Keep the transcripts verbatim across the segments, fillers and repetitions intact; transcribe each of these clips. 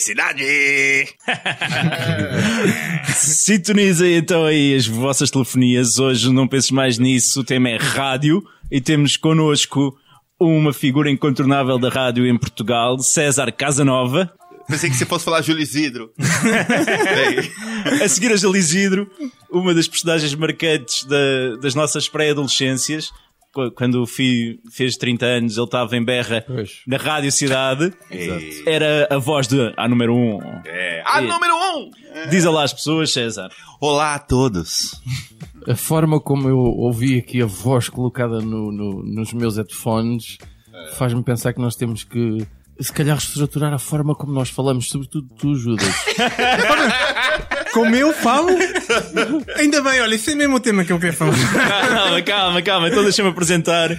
Cidade! Sintonizem então aí as vossas telefonias. Hoje não penses mais nisso. O tema é rádio e temos connosco uma figura incontornável da rádio em Portugal, César Casanova. Pensei que você fosse falar Júlio Isidro. A seguir a Júlio Isidro, uma das personagens marcantes da, das nossas pré-adolescências. Quando o filho fez trinta anos, ele estava em berra pois. Na Rádio Cidade. Exato. Era a voz de A Número um. É. A Número um! É. Diz olá às pessoas, César. Olá a todos. A forma como eu ouvi aqui a voz colocada no, no, nos meus headphones é. Faz-me pensar que nós temos que, se calhar, reestruturar a forma como nós falamos, sobretudo tu, Judas. Como eu falo? Ainda bem, olha, isso é mesmo o tema que eu quero falar. Calma, calma, calma. Então deixa-me apresentar.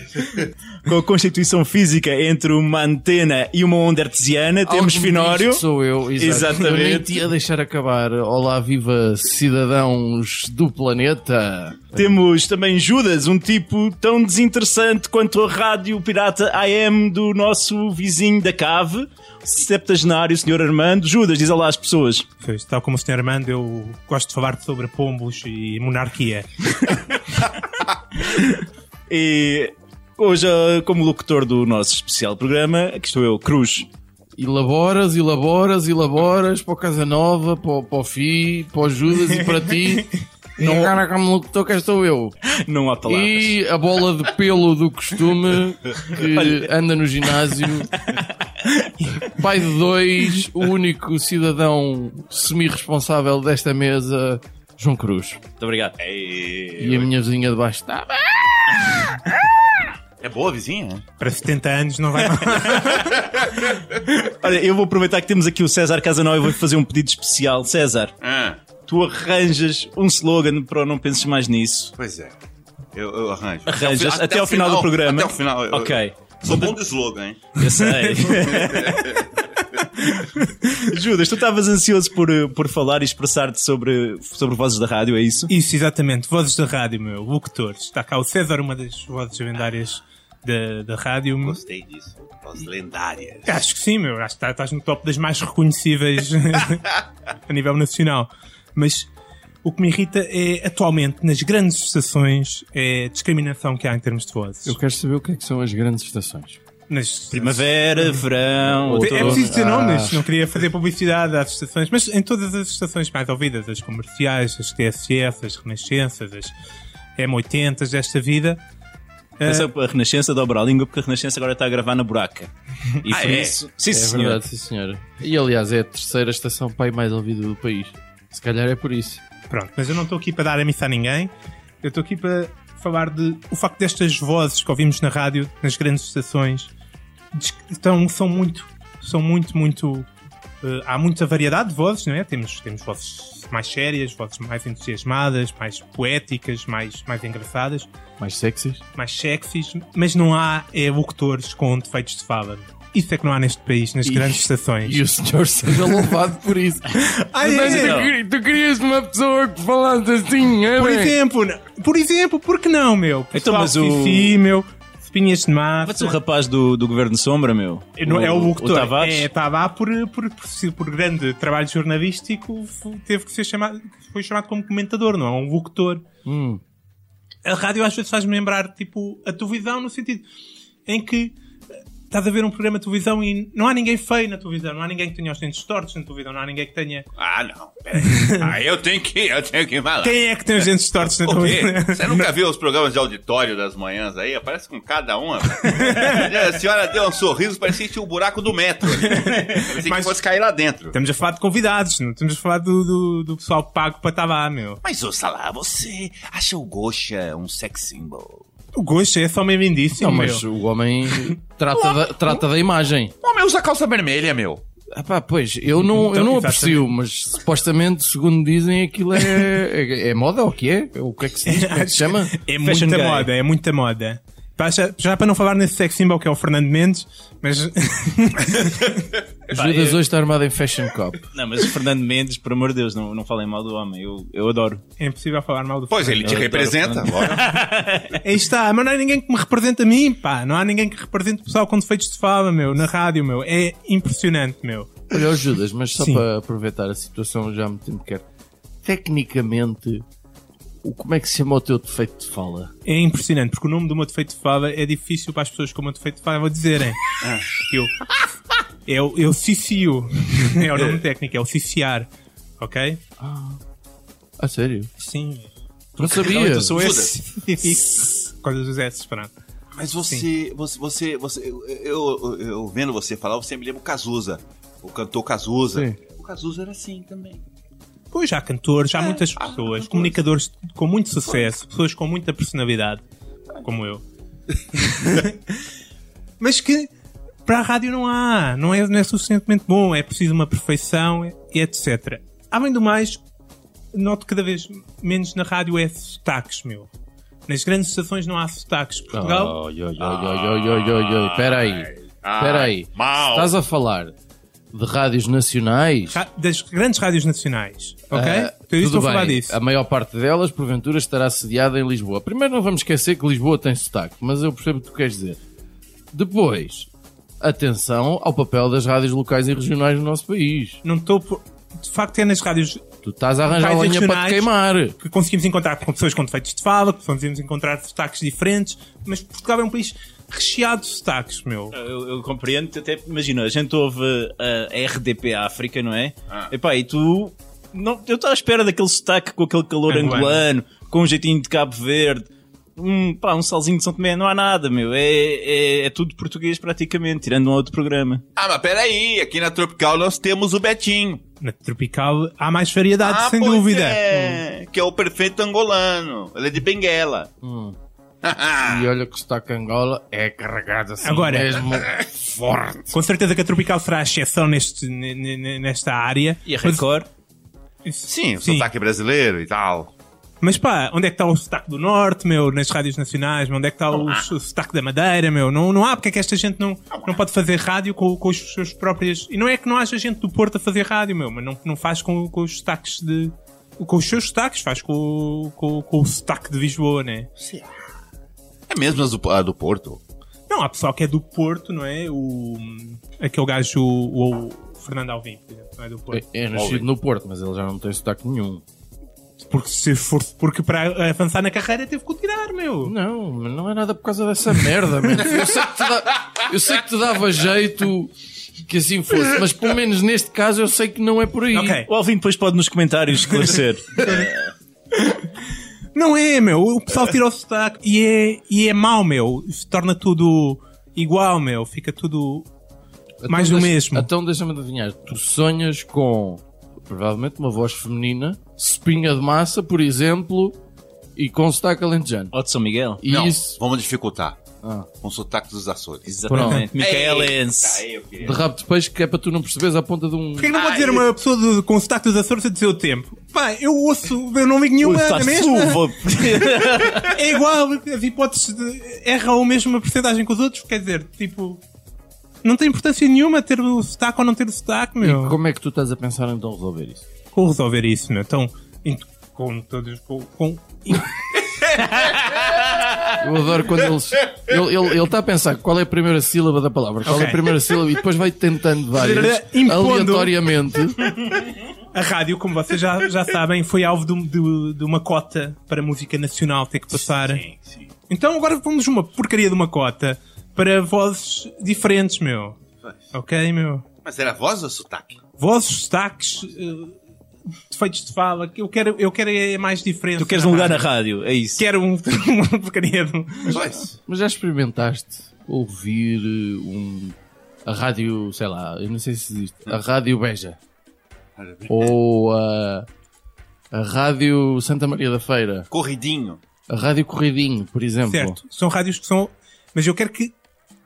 Com a constituição física entre uma antena e uma onda artesiana, algo temos Finório. Sou eu, exato. Exatamente. Eu nem te ia deixar acabar. Olá, viva cidadãos do planeta. Temos também Judas, um tipo tão desinteressante quanto a rádio pirata A M do nosso vizinho da Cave, septagenário, senhor Armando. Judas, diz olá às pessoas. Pois, tal como o senhor Armando, eu gosto de falar sobre pombos e monarquia. E hoje, como locutor do nosso especial programa, aqui estou eu, Cruz. Elaboras, elaboras, elaboras para o Casanova, para, para o Fi, para o Judas e para ti. Não, cara, como locutor, cá estou eu. Não há palavras. E a bola de pelo do costume que olha. Anda no ginásio. Pai de dois, o único cidadão semi-responsável desta mesa, João Cruz. Muito obrigado. E a minha vizinha de baixo está... É boa a vizinha? Para setenta anos não vai... Olha, eu vou aproveitar que temos aqui o César Casanova e vou fazer um pedido especial. César, ah. tu arranjas um slogan para o Não Penses Mais Nisso. Pois é, eu, eu arranjo. Arranjas até, até ao final, final do programa? Até ao final. Eu, ok. Sou bom de slogan, hein? Eu sei. Judas, tu estavas ansioso por, por falar e expressar-te sobre, sobre vozes da rádio, é isso? Isso, exatamente. Vozes da rádio, meu. Locutores. Está cá o César, uma das vozes lendárias da, da rádio. Gostei disso. Vozes lendárias. Acho que sim, meu. Acho que estás no top das mais reconhecíveis a nível nacional. Mas o que me irrita é, atualmente, nas grandes estações, é a discriminação que há em termos de vozes. Eu quero saber o que é que são as grandes estações. Nas... Primavera, verão... Outono. É preciso dizer nomes, ah. não queria fazer publicidade às estações, mas em todas as estações mais ouvidas, as comerciais, as T S F, as Renascenças, as M oitenta, desta vida... Pensa para a Renascença, dobra a língua, porque a Renascença agora está a gravar na buraca. E ah, é? Isso... Sim, é senhora. Verdade, sim, senhora. E, aliás, é a terceira estação pai mais ouvida do país. Se calhar é por isso. Pronto, mas eu não estou aqui para dar a missa a ninguém, eu estou aqui para falar de o facto destas vozes que ouvimos na rádio, nas grandes estações, estão, são muito, são muito, muito... Uh, há muita variedade de vozes, não é? Temos, temos vozes mais sérias, vozes mais entusiasmadas, mais poéticas, mais, mais engraçadas. Mais sexys. Mais sexys, mas não há é, locutores com defeitos de fala. Isso é que não há neste país, nas e, grandes estações. E o senhor seja louvado por isso. Ai, mas é, tu, tu querias uma pessoa que falasse assim, é por bem? Exemplo, por exemplo, por que não, meu? Então, mas o... Fifi, meu, espinhas de massa... Mas o rapaz do, do Governo de Sombra, meu? O, o, é o locutor. Tavares? É, estava lá por, por, por, por grande trabalho jornalístico, teve que ser chamado, foi chamado como comentador, não é? Um locutor. Hum. A rádio às vezes faz-me lembrar, tipo, a televisão, no sentido em que... Estás a ver um programa de televisão e não há ninguém feio na televisão, não há ninguém que tenha os dentes tortos na televisão, não há ninguém que tenha... Ah, não. Ah, eu tenho que ir, eu tenho que ir lá. Quem é que tem os dentes tortos na televisão? Você nunca viu os programas de auditório das manhãs aí? Aparece com cada uma. A senhora deu um sorriso, parecia que tinha o buraco do metro. Parecia que fosse cair lá dentro. Estamos a falar de convidados, não estamos a falar do, do, do pessoal pago para estar lá, meu. Mas, ouça lá, você acha o Gosha um sex symbol? O Gosha é só meio lindíssimo. Não, mas meu. O homem trata, o homem... Da, trata da imagem. O homem usa calça vermelha, meu. Ah pá, pois, eu não, então, eu não aprecio, mas supostamente, segundo dizem, aquilo é, é, é moda ou o que é? O que é que se, diz, é, que se chama? É, é muita gay. moda, é muita moda. Já para não falar nesse sex symbol que é o Fernando Mendes, mas... Judas hoje está armado em fashion cop. Não, mas o Fernando Mendes, por amor de Deus, não, não falem mal do homem, eu, eu adoro. É impossível falar mal do Fernando. Pois, ele te eu representa. Aí está, mas não há ninguém que me represente a mim, pá. Não há ninguém que represente o pessoal com defeitos de fala, meu, na rádio, meu. É impressionante, meu. Olha, Judas, mas só Sim. para aproveitar a situação, já há muito tempo quero. Tecnicamente... Como é que se chama o teu defeito de fala? É impressionante, porque o nome do meu defeito de fala é difícil para as pessoas com o meu defeito de fala dizerem. Ah. Eu, eu, eu cicio. É o nome técnico, é o ciciar. Ok? Ah, a sério? Sim. Não sabia. Não, então sou esse. Coisas dos S, pronto. Mas você, você, você, você eu, eu, eu vendo você falar, você me lembra o Cazuza. O cantor Cazuza. Sim. O Cazuza era assim também. Pois, há cantores, há muitas pessoas, ah, cantores. comunicadores com muito sucesso, pessoas com muita personalidade, como eu. Mas que para a rádio não há, não é, não é suficientemente bom, é preciso uma perfeição, e etcétera. Além do mais, noto cada vez menos na rádio é sotaques, meu. Nas grandes estações não há sotaques. Portugal... Oi, oi, oi, oi, espera aí, espera aí. Estás a falar... De rádios nacionais? Das grandes rádios nacionais, ok? Ah, então, tudo bem, a falar disso. A maior parte delas, porventura, estará sediada em Lisboa. Primeiro, não vamos esquecer que Lisboa tem sotaque, mas eu percebo o que tu queres dizer. Depois, atenção ao papel das rádios locais e regionais no nosso país. Não estou... Por... De facto, é nas rádios... Tu estás a arranjar lenha para te queimar. Que conseguimos encontrar com pessoas com defeitos de fala, que conseguimos encontrar sotaques diferentes, mas Portugal é um país... recheado de sotaques, meu. Eu, eu compreendo, até imagina, a gente ouve a R D P África, não é? Ah. Epá, e tu... Não, eu estou à espera daquele sotaque com aquele calor angolano, angolano com um jeitinho de Cabo Verde, um, pá, um salzinho de São Tomé, não há nada, meu. É, é, é tudo português praticamente, tirando um outro programa. Ah, mas peraí, aqui na Tropical nós temos o Betinho. Na Tropical há mais variedade, ah, sem dúvida. É, hum. Que é o perfeito angolano. Ele é de Benguela. Hum. E olha que o sotaque Angola é carregado assim. Agora, mesmo forte. Com certeza que a Tropical será a exceção neste, n- n- nesta área. E a Record? Mas... Sim, o Sim. sotaque brasileiro e tal. Mas pá, onde é que está o sotaque do Norte, meu? Nas rádios nacionais, onde é que está o, o sotaque da Madeira, meu? Não, não há, porque é que esta gente não, não pode fazer rádio com, com os seus próprios... E não é que não haja gente do Porto a fazer rádio, meu, mas não, não faz com, com os sotaques de... Com os seus sotaques, faz com, com, com o sotaque de Lisboa, né? Sim. É mesmo as do, a do Porto? Não, há pessoal que é do Porto, não é? O, aquele gajo, o, o Fernando Alvim, por exemplo, não é do Porto. É, é nascido no Porto, mas ele já não tem sotaque nenhum. Porque, se for, porque para avançar na carreira teve que o tirar, meu. Não, não é nada por causa dessa merda, meu. Eu sei que te, dá, eu sei que te dava jeito... que assim fosse, mas pelo menos neste caso eu sei que não é por aí. Okay. O Alvin depois pode nos comentários esclarecer. Não é, meu, o pessoal tira o sotaque e é, e é mau, meu, se torna tudo igual, meu, fica tudo então, mais do mesmo. Então deixa-me adivinhar, tu sonhas com, provavelmente, uma voz feminina, espinha de massa, por exemplo, e com sotaque alentejano. Ou de São Miguel? E não, isso... vamos dificultar. Ah. Com sotaque dos Açores. Exatamente. Micaelense. De rabo de peixe, que é para tu não perceberes a ponta de um... Porquê que não pode dizer uma pessoa de, com sotaque dos Açores a dizer o tempo? Pá, eu ouço, eu não ligo nenhuma da mesma. É igual, as hipóteses de, erram a mesma porcentagem que os outros, quer dizer, tipo... Não tem importância nenhuma ter o sotaque ou não ter o sotaque, meu. E como é que tu estás a pensar então resolver isso? Como resolver isso, meu? Então, com todos... Com... com Eu adoro quando eles, ele ele ele está a pensar qual é a primeira sílaba da palavra, qual okay. é a primeira sílaba e depois vai tentando várias aleatoriamente. A rádio, como vocês já, já sabem, foi alvo de, de, de uma cota para a música nacional ter que passar. Sim, sim. Então agora vamos uma porcaria de uma cota para vozes diferentes, meu. Pois. Ok, meu. Mas era voz ou sotaque? Vozes, sotaques... Uh, defeitos de fala, que eu quero, eu quero é mais diferente. Tu queres um lugar na rádio, é isso? Quero um, uma porcaria de... mas, mas já experimentaste ouvir um, a rádio, sei lá, eu não sei se existe, a rádio Beja ou a, a rádio Santa Maria da Feira Corridinho, a rádio Corridinho, por exemplo. Certo, são rádios que são, mas eu quero que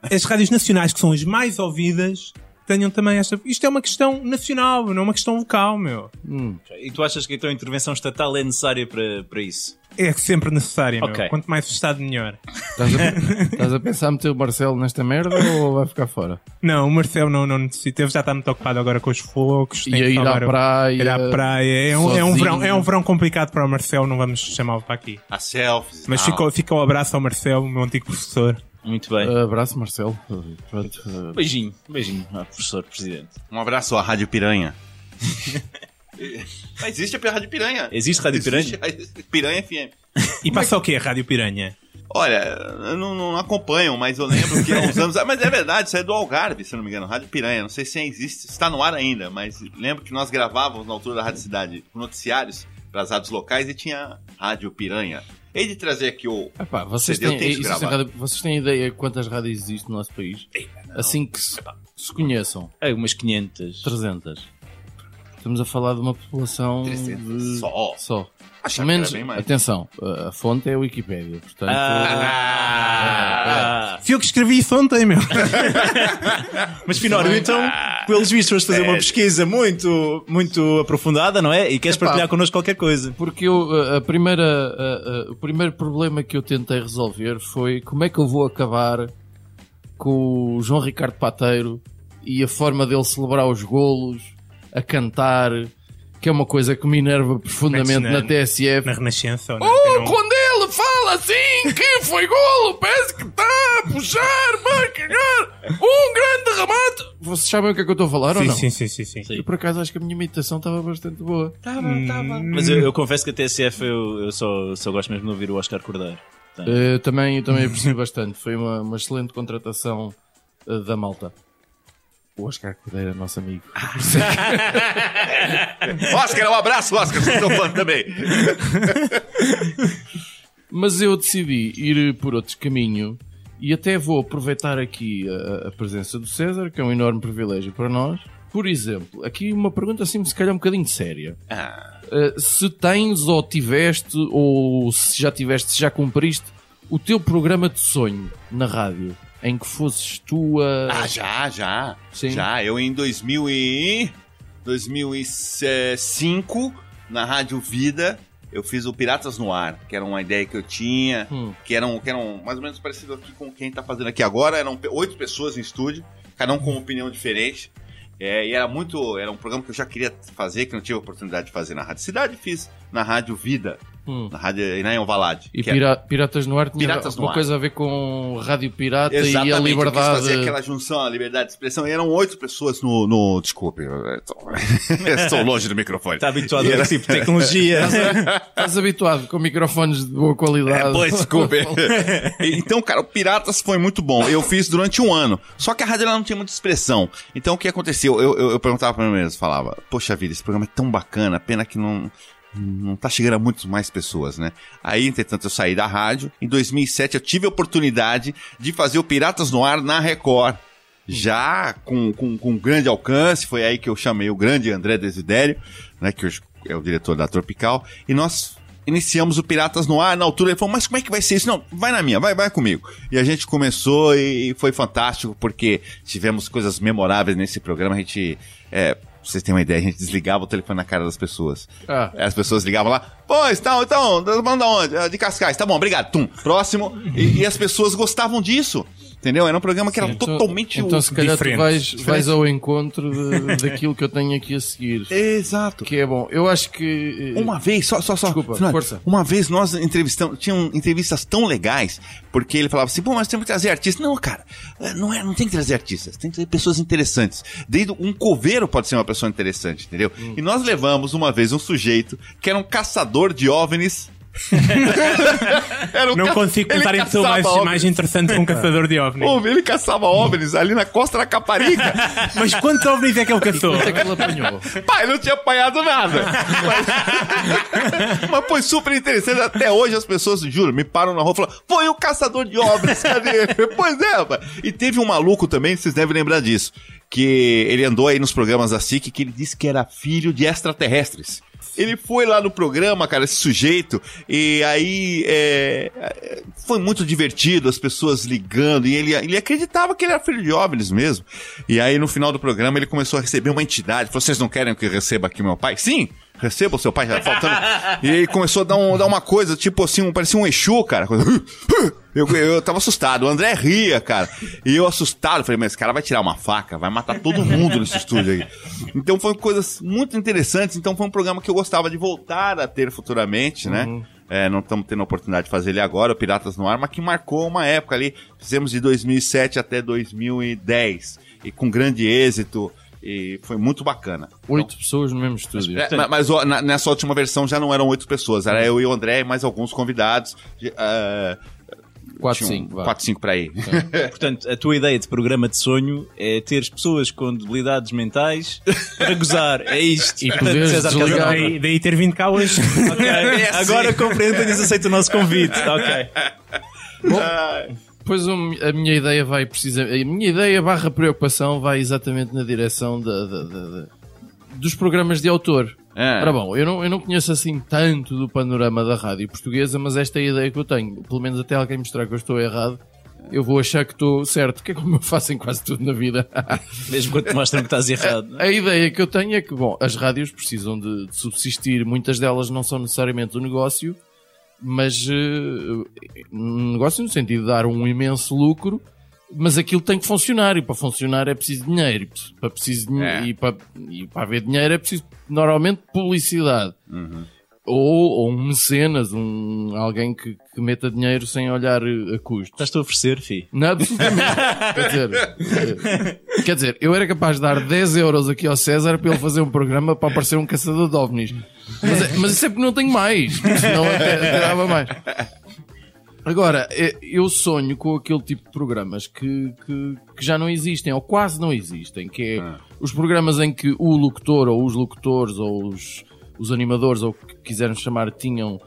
as rádios nacionais, que são as mais ouvidas, tenham também esta... Isto é uma questão nacional, não é uma questão local, meu. Hum. E tu achas que então a intervenção estatal é necessária para, para isso? É sempre necessária, okay. meu. Quanto mais Estado, melhor. Estás a, estás a pensar meter o Marcelo nesta merda ou vai ficar fora? Não, o Marcelo não, não necessita. Ele já está muito ocupado agora com os fogos. E a ir à praia. Ir à praia. É um, é, um verão, é um verão complicado para o Marcelo, não vamos chamá-lo para aqui. Há selfies. Mas fica, fica o abraço ao Marcelo, meu antigo professor. Muito bem. Uh, abraço, Marcelo. Pronto. Beijinho, beijinho ao professor presidente. Um abraço à Rádio Piranha. Mas existe a Rádio Piranha. Existe a Rádio existe Piranha? Rádio Piranha F M. E como passa é que... o que a Rádio Piranha? Olha, eu não, não acompanho, mas eu lembro que há uns anos... Mas é verdade, isso é do Algarve, se não me engano. Rádio Piranha, não sei se existe, está no ar ainda, mas lembro que nós gravávamos na altura da Rádio Cidade noticiários para as rádios locais e tinha Rádio Piranha. Hei de trazer aqui o... Epá, vocês, têm, é, rádio, vocês têm ideia de quantas rádios existem no nosso país? Não. Assim que se, se conheçam. É, umas quinhentas. trezentas. Estamos a falar de uma população... trezentos. De... Só? Só. Pelo menos, atenção, a fonte é a Wikipédia, portanto... Ah, é, é. Fui eu que escrevi isso ontem, meu. Mas, Finório, então, pelos vistos, vais fazer é. uma pesquisa muito, muito aprofundada, não é? E queres Epá, partilhar connosco qualquer coisa. Porque eu, a primeira, a, a, o primeiro problema que eu tentei resolver foi como é que eu vou acabar com o João Ricardo Pateiro e a forma dele celebrar os golos, a cantar... que é uma coisa que me enerva profundamente na, na T S F. Na Renascença. Ou não, oh, não... quando ele fala assim que foi golo, parece que está a puxar, vai cagar, um grande remate. Vocês sabem o que é que eu estou a falar sim, ou não? Sim, sim, sim, sim. Eu por acaso acho que a minha imitação estava bastante boa. Estava, estava. Hum... Mas eu, eu confesso que a T S F eu, eu só, só gosto mesmo de ouvir o Oscar Cordeiro. Então... Eu também, eu também aprecio bastante. Foi uma, uma excelente contratação uh, da malta. O Oscar Cordeiro é nosso amigo. Oscar, um abraço, Oscar, vocês estão falando também. Mas eu decidi ir por outro caminho e até vou aproveitar aqui a, a presença do César, que é um enorme privilégio para nós. Por exemplo, aqui uma pergunta assim, se calhar um bocadinho séria. Ah. Uh, se tens ou tiveste, ou se já tiveste, se já cumpriste, o teu programa de sonho na rádio? Em que fosses tu a... Ah, já, já. Sim. Já, eu em dois mil e cinco, na Rádio Vida, eu fiz o Piratas no Ar, que era uma ideia que eu tinha, hum. que, eram, que eram mais ou menos parecido aqui com quem tá fazendo aqui agora. Eram oito pessoas em estúdio, cada um com uma opinião diferente. É, e era muito... Era um programa que eu já queria fazer, que não tive a oportunidade de fazer na Rádio Cidade. Fiz na Rádio Vida. Hum. Na Rádio Iná em Ovalade. E pira- Piratas no Ar tinha Piratas alguma no coisa ar. a ver com Rádio Pirata. Exatamente, e a liberdade... Exatamente, fazer aquela junção, a liberdade de expressão. E eram oito pessoas no... no... Desculpe, estou... estou longe do microfone. Está habituado a esse tipo de tecnologia. Estás habituado com microfones de boa qualidade. É, pois, desculpe. Então, cara, o Piratas foi muito bom. Eu fiz durante um ano. Só que a rádio lá não tinha muita expressão. Então, o que aconteceu? Eu, eu, eu perguntava para mim mesmo, falava, poxa vida, esse programa é tão bacana, pena que não... Não tá chegando a muitas mais pessoas, né? Aí, entretanto, eu saí da rádio. Em dois mil e sete, eu tive a oportunidade de fazer o Piratas no Ar na Record. Já com, com, com grande alcance. Foi aí que eu chamei o grande André Desidério, né? Que hoje é o diretor da Tropical. E nós iniciamos o Piratas no Ar. Na altura, ele falou, mas como é que vai ser isso? Não, vai na minha, vai, vai comigo. E a gente começou e foi fantástico, porque tivemos coisas memoráveis nesse programa. A gente... É, pra vocês terem uma ideia, a gente desligava o telefone na cara das pessoas. Ah. As pessoas ligavam lá, pois, então, então, manda onde? De Cascais, tá bom, obrigado, tum, próximo. E, e as pessoas gostavam disso, entendeu? Era um programa que era então, totalmente diferente. Então, se calhar, tu vais, diferente. vais ao encontro de, daquilo que eu tenho aqui a seguir. Exato. Que é bom. Eu acho que... Uma vez, só, só, só. Desculpa, Finório, força. Uma vez nós entrevistamos, tinham entrevistas tão legais, porque ele falava assim, bom, mas temos que trazer artistas. Não, cara, não, é, não tem que trazer artistas, tem que trazer pessoas interessantes. Desde um coveiro pode ser uma pessoa pessoa interessante, entendeu? Hum. E nós levamos uma vez um sujeito que era um caçador de OVNIs. um Não ca... consigo contar em pessoa mais, mais interessante que um caçador de OVNIs. Ouve, ele caçava OVNIs ali na costa da Caparica. Mas quantos OVNIs é que ele caçou? É que ele apanhou? Pai, não tinha apanhado nada. Mas... Mas foi super interessante. Até hoje as pessoas, juro, me param na rua e falam, foi o caçador de OVNIs, cadê? Pois é, pai. E teve um maluco também, vocês devem lembrar disso, que ele andou aí nos programas da S I C, que ele disse que era filho de extraterrestres. Ele foi lá no programa, cara, esse sujeito, e aí é, foi muito divertido, as pessoas ligando, e ele, ele acreditava que ele era filho de OVNIs mesmo. E aí no final do programa ele começou a receber uma entidade, falou, vocês não querem que eu receba aqui o meu pai? Sim, receba o seu pai, já faltando. E aí começou a dar, um, dar uma coisa, tipo assim, um, parecia um Exu, cara, coisa... Eu, eu tava assustado, o André ria, cara. E eu assustado, falei, mas esse cara vai tirar uma faca, vai matar todo mundo nesse estúdio aí. Então foram coisas muito interessantes. Então foi um programa que eu gostava de voltar a ter futuramente, né? Uhum. É, não estamos tendo a oportunidade de fazer ele agora, o Piratas no Ar, mas que marcou uma época ali. Fizemos de dois mil e sete até dois mil e dez, e com grande êxito. E foi muito bacana. Oito então, pessoas no mesmo estúdio. Mas, é, mas ó, na, nessa última versão já não eram oito pessoas. Era eu e o André e mais alguns convidados. De, uh, quatro, cinco para aí. É. Portanto, a tua ideia de programa de sonho é ter pessoas com debilidades mentais para gozar. É isto. E poder César Casanova. Daí, daí ter vindo cá hoje. Okay. É assim. Agora compreendo e aceito o nosso convite. Ok. Bom, pois a minha ideia vai precisar. A minha ideia barra preocupação vai exatamente na direção da, da, da, da, dos programas de autor. É. Ora bom, eu não, eu não conheço assim tanto do panorama da rádio portuguesa, mas esta é a ideia que eu tenho. Pelo menos até alguém mostrar que eu estou errado, eu vou achar que estou certo, que é como eu faço em quase tudo na vida. Mesmo quando te mostram que estás errado. A, a ideia que eu tenho é que, bom, as rádios precisam de, de subsistir. Muitas delas não são necessariamente um negócio, mas uh, um negócio no sentido de dar um imenso lucro. Mas aquilo tem que funcionar, e para funcionar é preciso dinheiro, e para, preciso de, é. e para, e para haver dinheiro é preciso, normalmente, publicidade. Uhum. Ou, ou um mecenas, um, alguém que, que meta dinheiro sem olhar a custo. Estás-te a oferecer, fi? Não, absolutamente. quer, dizer, quer dizer, eu era capaz de dar dez euros aqui ao César para ele fazer um programa para aparecer um caçador de ovnis. Mas, mas isso é porque não tenho mais, senão até, até dava mais. Agora, eu sonho com aquele tipo de programas que, que, que já não existem, ou quase não existem, que é ah. os programas em que o locutor, ou os locutores, ou os, os animadores, ou o que quisermos chamar, tinham,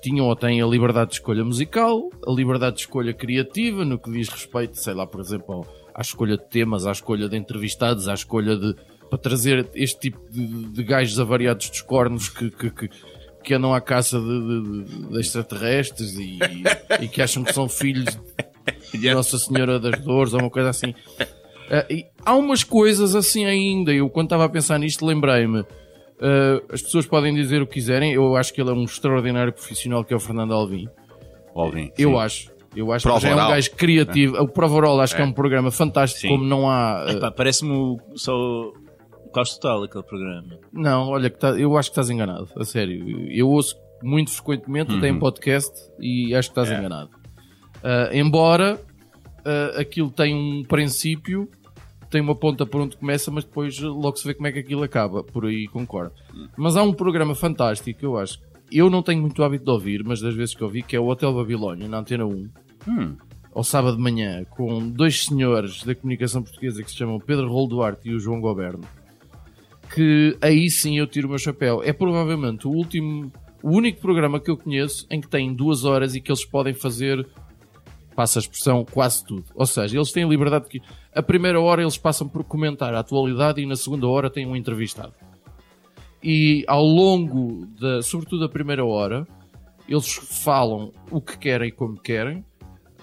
tinham ou têm a liberdade de escolha musical, a liberdade de escolha criativa, no que diz respeito, sei lá, por exemplo, à escolha de temas, à escolha de entrevistados, à escolha de... para trazer este tipo de, de gajos avariados dos cornos que... que, que que andam à caça de, de, de extraterrestres e, e que acham que são filhos de Nossa Senhora das Dores ou uma coisa assim. Uh, e há umas coisas assim ainda. Eu, quando estava a pensar nisto, lembrei-me. Uh, as pessoas podem dizer o que quiserem. Eu acho que ele é um extraordinário profissional, que é o Fernando Alvim. Alvim eu sim. acho. Eu acho Prova que já é um gajo criativo. É. O Prova Oral acho é. que é um programa fantástico, sim. como não há... Uh... Epá, parece-me só... Caos total, aquele programa. Não, olha, que tá, eu acho que estás enganado, a sério. Eu ouço muito frequentemente, uhum. até em podcast, e acho que estás é. enganado. Uh, embora uh, aquilo tenha um princípio, tem uma ponta por onde começa, mas depois logo se vê como é que aquilo acaba. Por aí concordo. Uhum. Mas há um programa fantástico, eu acho. Eu não tenho muito hábito de ouvir, mas das vezes que ouvi, que é o Hotel Babilónia, na Antena um. Uhum. Ao sábado de manhã, com dois senhores da comunicação portuguesa que se chamam Pedro Rolo Duarte e o João Governo. Que aí sim eu tiro o meu chapéu. É provavelmente o último, o único programa que eu conheço em que tem duas horas e que eles podem fazer, passa a expressão, quase tudo. Ou seja, eles têm liberdade de que a primeira hora eles passam por comentar a atualidade e na segunda hora têm um entrevistado. E ao longo, da, sobretudo da primeira hora, eles falam o que querem e como querem,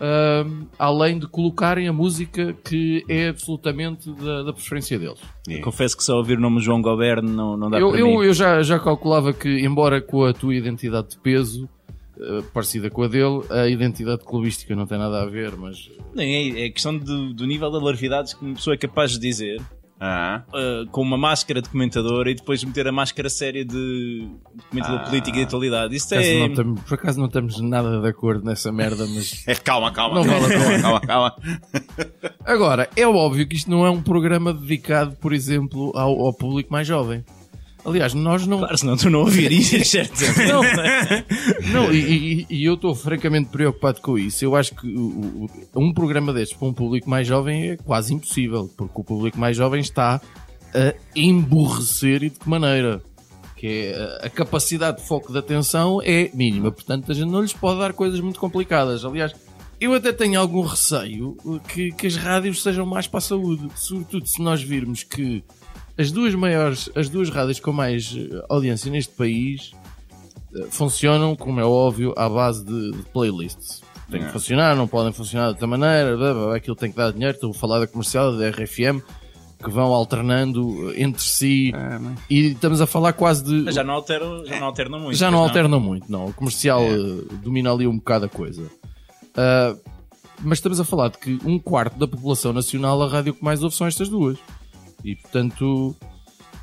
um, além de colocarem a música que é absolutamente da, da preferência deles. Yeah. Confesso que só ouvir o nome João Governo não, não dá eu, para eu, mim. Eu já, já calculava que, embora com a tua identidade de peso, uh, parecida com a dele, a identidade clubística não tem nada a ver, mas... Nem, é, é questão do, do nível de alarvidades que uma pessoa é capaz de dizer. Ah. Uh, com uma máscara de comentador e depois meter a máscara séria de comentador ah. político e de atualidade. Isso por, é... não tamo, por acaso não estamos nada de acordo nessa merda, mas... É, calma, calma, calma, calma, calma, calma. Agora, é óbvio que isto não é um programa dedicado, por exemplo, ao, ao público mais jovem. Aliás, nós não... Claro, senão tu não ouvirias, certo? Não, não e, e, e eu estou francamente preocupado com isso. Eu acho que o, o, um programa destes para um público mais jovem é quase impossível, porque o público mais jovem está a emburrecer, e de que maneira? Que é, a capacidade de foco de atenção é mínima, portanto a gente não lhes pode dar coisas muito complicadas. Aliás, Eu até tenho algum receio que, que as rádios sejam mais para a saúde, sobretudo se nós virmos que as duas maiores, as duas rádios com mais audiência neste país funcionam, como é óbvio, à base de, de playlists. Tem que funcionar, não podem funcionar de outra maneira, blá, blá, aquilo tem que dar dinheiro. Estou a falar da Comercial, da R F M, que vão alternando entre si, ah, mas... e estamos a falar quase de... Mas já não alternam já não alternam muito. Já não alternam muito, não. O Comercial é. domina ali um bocado a coisa. Uh, mas estamos a falar de que um quarto da população nacional, a rádio que mais ouve são estas duas. E, portanto,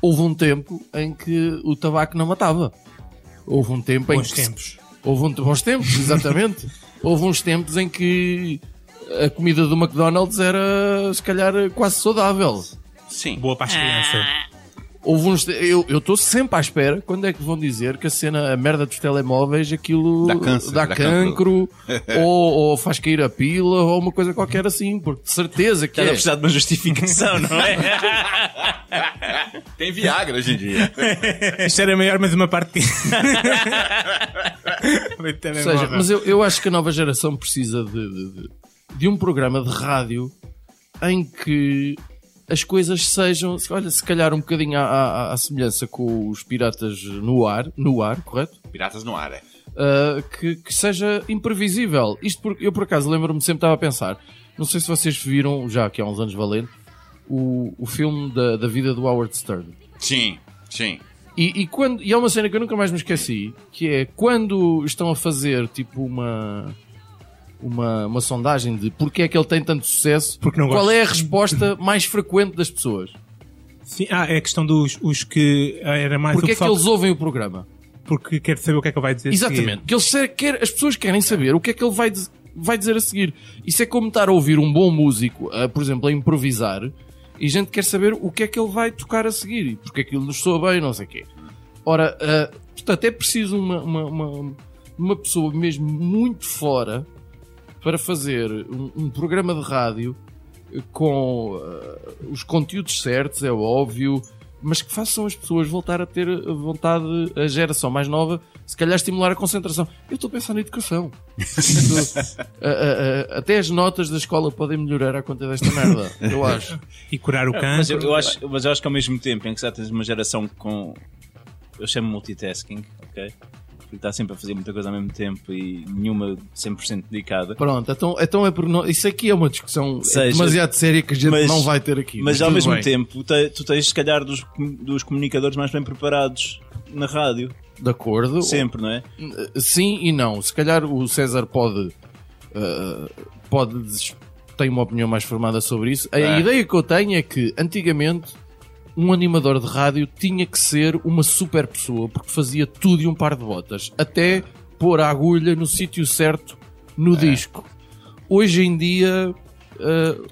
houve um tempo em que o tabaco não matava. Houve um tempo bons em que... tempos. Houve um... Bons tempos, exatamente. Houve uns tempos em que a comida do McDonald's era, se calhar, quase saudável. Sim. Boa para as crianças. Houve uns... Eu estou sempre à espera. Quando é que vão dizer que a cena, a merda dos telemóveis, aquilo dá, câncer, dá, dá cancro, cancro. ou, ou faz cair a pila, ou uma coisa qualquer assim. Porque de certeza que Está é. a precisar de uma justificação, não é? Tem Viagra hoje em dia. Isto era maior, mas uma parte... Ou seja, mas eu, eu acho que a nova geração precisa de, de, de um programa de rádio em que as coisas sejam, olha, se calhar um bocadinho à, à, à semelhança com os Piratas no Ar, no ar, correto? Piratas no Ar, é. Uh, que, que seja imprevisível. Isto porque eu, por acaso, lembro-me, sempre estava a pensar, não sei se vocês viram, já que há uns anos valendo, o, o filme da, da vida do Howard Stern. Sim, sim. E, e, quando, e há uma cena que eu nunca mais me esqueci, que é quando estão a fazer tipo uma, uma, uma sondagem de porque é que ele tem tanto sucesso, porque não qual gosto. é a resposta mais frequente das pessoas. Sim, ah, é a questão dos os que era mais Porque é que eles que... ouvem o programa? Porque quer saber o que é que ele vai dizer. Exatamente, que eles quer, as pessoas querem saber o que é que ele vai, vai dizer a seguir. Isso é como estar a ouvir um bom músico, a, por exemplo, a improvisar. E a gente quer saber o que é que ele vai tocar a seguir, porque aquilo nos soa bem, não sei o quê. Ora, uh, portanto, é preciso uma, uma, uma, uma pessoa mesmo muito fora para fazer um, um programa de rádio com uh, os conteúdos certos, é óbvio, mas que façam as pessoas voltar a ter vontade, a geração mais nova, se calhar estimular a concentração. Eu estou a pensar na educação. Estou, a, a, a, até as notas da escola podem melhorar à conta desta merda, eu acho. E curar o câncer. É, mas, eu, eu acho, mas eu acho que ao mesmo tempo em que já tens uma geração com... Eu chamo multitasking, ok? Porque está sempre a fazer muita coisa ao mesmo tempo e nenhuma cem por cento dedicada. Pronto, então, então é por não, isso aqui é uma discussão Seja, demasiado séria que a gente mas, não vai ter aqui. Mas, mas ao mesmo bem. tempo, te, tu tens, se calhar, dos, dos comunicadores mais bem preparados na rádio. De acordo. Sempre, não é? Sim e não. Se calhar o César pode... Uh, pode tem uma opinião mais formada sobre isso. A ah. ideia que eu tenho é que, antigamente... Um animador de rádio tinha que ser uma super pessoa, porque fazia tudo e um par de botas, até pôr a agulha no sítio certo no é. disco. Hoje em dia uh,